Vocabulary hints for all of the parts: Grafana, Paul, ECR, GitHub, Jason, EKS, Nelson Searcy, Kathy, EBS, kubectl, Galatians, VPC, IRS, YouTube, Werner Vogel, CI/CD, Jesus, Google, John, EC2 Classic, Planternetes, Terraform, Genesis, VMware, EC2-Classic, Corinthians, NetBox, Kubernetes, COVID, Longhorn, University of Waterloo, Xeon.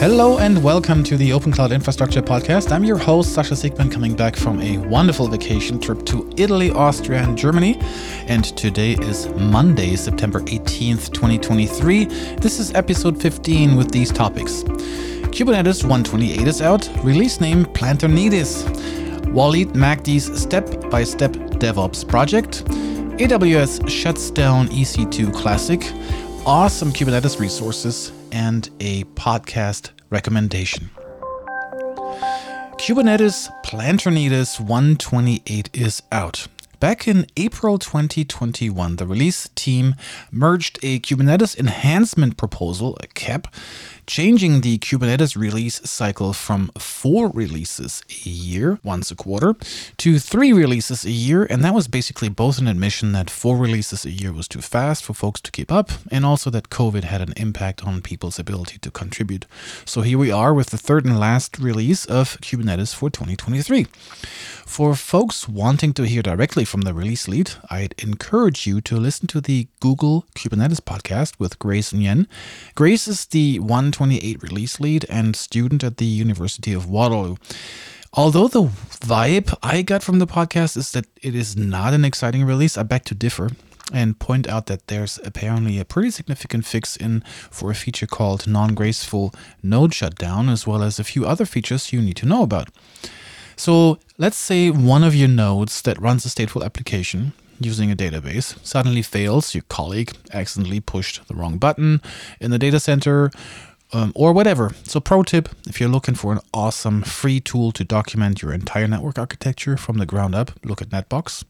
Hello and welcome to the Open Cloud Infrastructure Podcast. I'm your host, Sascha Siegmann, coming back from a wonderful vacation trip to Italy, Austria, and Germany. And today is Monday, September 18th, 2023. This is episode 15 with these topics. Kubernetes 128 is out. Release name Planternetes. Waleed Magdy's step-by-step DevOps project. AWS shuts down EC2 Classic. Awesome Kubernetes resources. And a podcast recommendation. Kubernetes Planternetes 128 is out. Back in April 2021, the release team merged a Kubernetes enhancement proposal, a KEP, changing the Kubernetes release cycle from 4 releases a year, once a quarter, to 3 releases a year. And that was basically both an admission that 4 releases a year was too fast for folks to keep up, and also that COVID had an impact on people's ability to contribute. So here we are with the third and last release of Kubernetes for 2023. For folks wanting to hear directly from the release lead, I'd encourage you to listen to the Google Kubernetes podcast with Grace Nguyen. Grace is the 128 release lead and student at the University of Waterloo. Although the vibe I got from the podcast is that it is not an exciting release, I beg to differ and point out that there's apparently a pretty significant fix in for a feature called Non-Graceful Node Shutdown, as well as a few other features you need to know about. So let's say one of your nodes that runs a stateful application using a database suddenly fails. Your colleague accidentally pushed the wrong button in the data center or whatever. So pro tip, if you're looking for an awesome free tool to document your entire network architecture from the ground up, look at NetBox.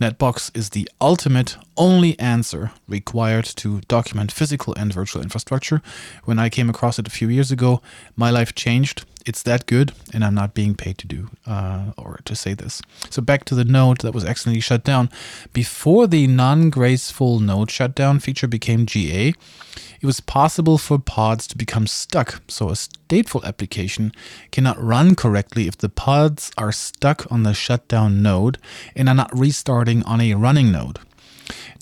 NetBox is the ultimate only answer required to document physical and virtual infrastructure. When I came across it a few years ago, my life changed. It's that good, and I'm not being paid to do or to say this. So back to the node that was accidentally shut down. Before the non-graceful node shutdown feature became GA, it was possible for pods to become stuck. So a stateful application cannot run correctly if the pods are stuck on the shutdown node and are not restarting on a running node.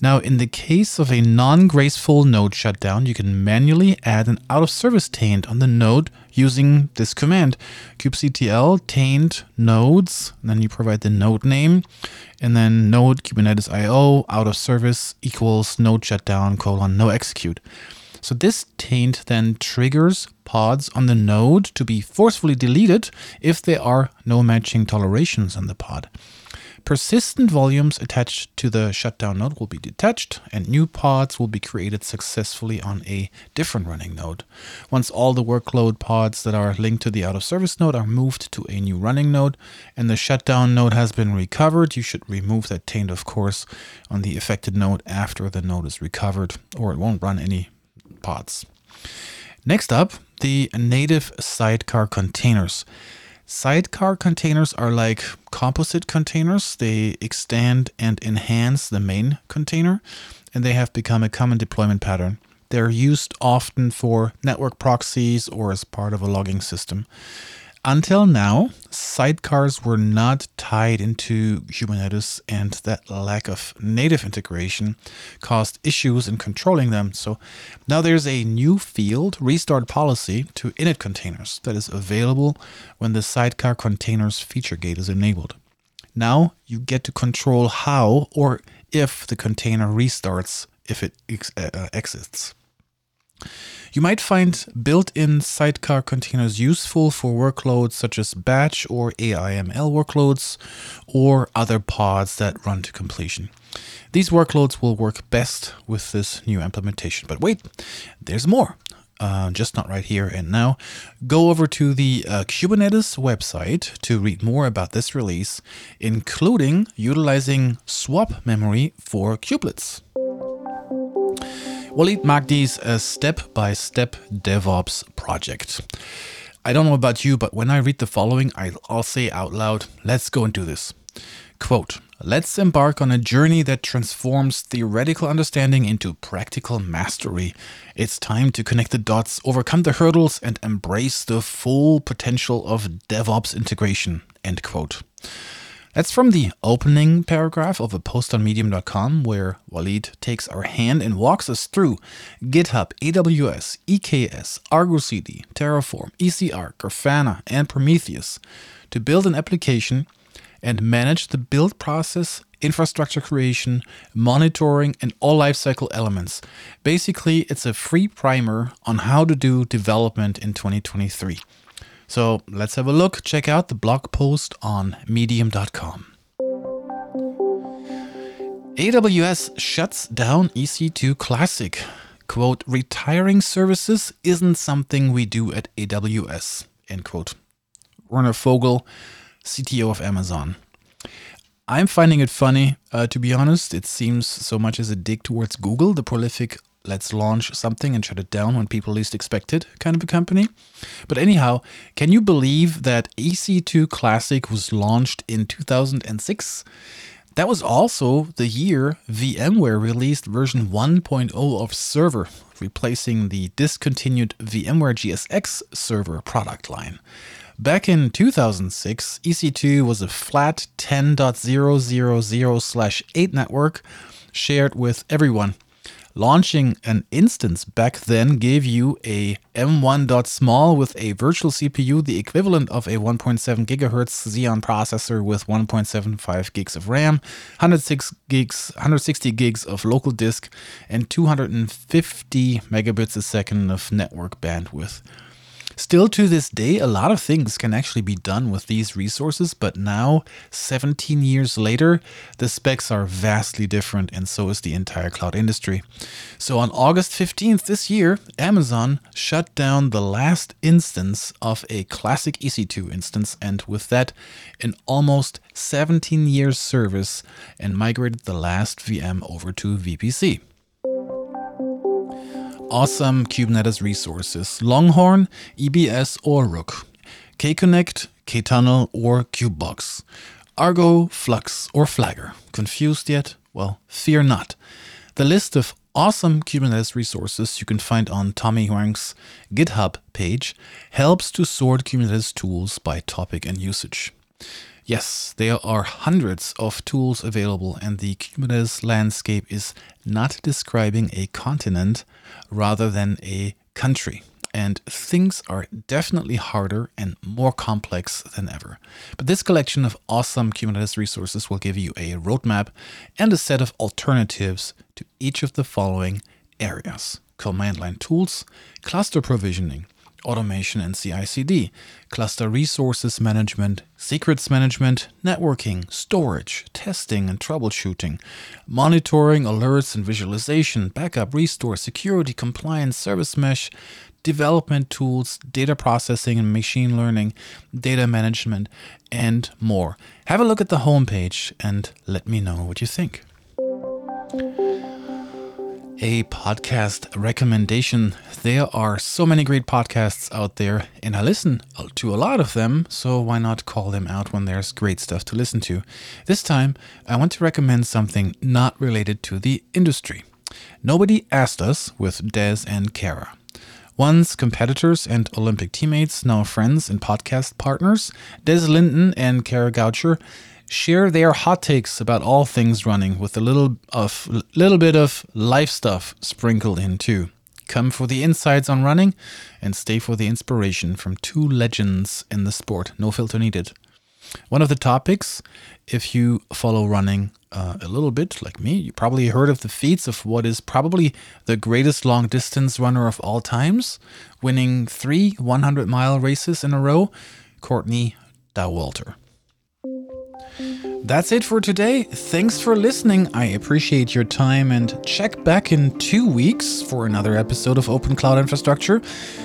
Now, in the case of a non-graceful node shutdown, you can manually add an out-of-service taint on the node using this command, kubectl taint nodes, and then you provide the node name, and then node kubernetes io out-of-service equals node shutdown : no execute. So this taint then triggers pods on the node to be forcefully deleted if there are no matching tolerations on the pod. Persistent volumes attached to the shutdown node will be detached, and new pods will be created successfully on a different running node. Once all the workload pods that are linked to the out-of-service node are moved to a new running node, and the shutdown node has been recovered, you should remove that taint, of course, on the affected node after the node is recovered, or it won't run any pods. Next up, the native sidecar containers. Sidecar containers are like composite containers. They extend and enhance the main container, and they have become a common deployment pattern. They're used often for network proxies or as part of a logging system. Until now, sidecars were not tied into Kubernetes, and that lack of native integration caused issues in controlling them. So now there's a new field, restart policy, to init containers that is available when the sidecar containers feature gate is enabled. Now you get to control how or if the container restarts if it exits. You might find built-in sidecar containers useful for workloads such as batch or AI/ML workloads or other pods that run to completion. These workloads will work best with this new implementation. But wait, there's more. Just not right here and now. Go over to the Kubernetes website to read more about this release, including utilizing swap memory for kubelets. Waleed Magdy's step-by-step DevOps project. I don't know about you, but when I read the following, I'll say out loud, let's go and do this. Quote, let's embark on a journey that transforms theoretical understanding into practical mastery. It's time to connect the dots, overcome the hurdles, and embrace the full potential of DevOps integration, end quote. That's from the opening paragraph of a post on medium.com where Waleed takes our hand and walks us through GitHub, AWS, EKS, Argo CD, Terraform, ECR, Grafana, and Prometheus to build an application and manage the build process, infrastructure creation, monitoring, and all lifecycle elements. Basically, it's a free primer on how to do development in 2023. So let's have a look. Check out the blog post on medium.com. AWS shuts down EC2 Classic. Quote, retiring services isn't something we do at AWS, end quote. Werner Vogel, CTO of Amazon. I'm finding it funny, to be honest. It seems so much as a dig towards Google, the prolific let's launch something and shut it down when people least expect it kind of a company. But anyhow, can you believe that EC2 Classic was launched in 2006? That was also the year VMware released version 1.0 of Server, replacing the discontinued VMware GSX server product line. Back in 2006, EC2 was a flat 10.0.0.0/8 network shared with everyone. Launching an instance back then gave you a M1.small with a virtual CPU, the equivalent of a 1.7 gigahertz Xeon processor with 1.75 gigs of RAM, 160 gigs of local disk, and 250 megabits a second of network bandwidth. Still to this day, a lot of things can actually be done with these resources, but now, 17 years later, the specs are vastly different, and so is the entire cloud industry. So on August 15th this year, Amazon shut down the last instance of a classic EC2 instance, and with that, an almost 17-year service, and migrated the last VM over to VPC. Awesome Kubernetes resources, Longhorn, EBS or Rook, K-Connect, K-Tunnel or Kubebox, Argo, Flux or Flagger. Confused yet? Well, fear not. The list of awesome Kubernetes resources you can find on Tommy Huang's GitHub page helps to sort Kubernetes tools by topic and usage. Yes, there are hundreds of tools available, and the Kubernetes landscape is not describing a continent rather than a country. And things are definitely harder and more complex than ever. But this collection of awesome Kubernetes resources will give you a roadmap and a set of alternatives to each of the following areas: command line tools, cluster provisioning, automation and CI/CD, cluster resources management, secrets management, networking, storage, testing and troubleshooting, monitoring, alerts and visualization, backup, restore, security, compliance, service mesh, development tools, data processing and machine learning, data management, and more. Have a look at the homepage and let me know what you think. A podcast recommendation. There are so many great podcasts out there, and I listen to a lot of them, so why not call them out when there's great stuff to listen to? This time, I want to recommend something not related to the industry. Nobody Asked Us with Des and Kara. Once competitors and Olympic teammates, now friends and podcast partners, Des Linden and Kara Goucher share their hot takes about all things running with a little bit of life stuff sprinkled in too. Come for the insights on running and stay for the inspiration from two legends in the sport. No filter needed. One of the topics, if you follow running a little bit like me, you probably heard of the feats of what is probably the greatest long distance runner of all times, winning 3 100-mile races in a row, Courtney Dowalter. That's it for today. Thanks for listening. I appreciate your time, and check back in 2 weeks for another episode of Open Cloud Infrastructure.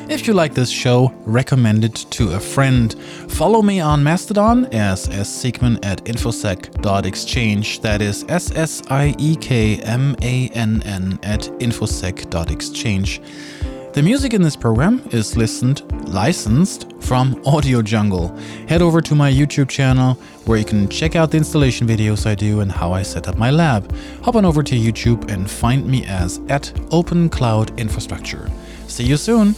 If you like this show, recommend it to a friend. Follow me on Mastodon as ssiegmann@infosec.exchange. That is ssiekmann@infosec.exchange. The music in this program is licensed from Audio Jungle. Head over to my YouTube channel where you can check out the installation videos I do and how I set up my lab. Hop on over to YouTube and find me as @OpenCloudInfrastructure. See you soon.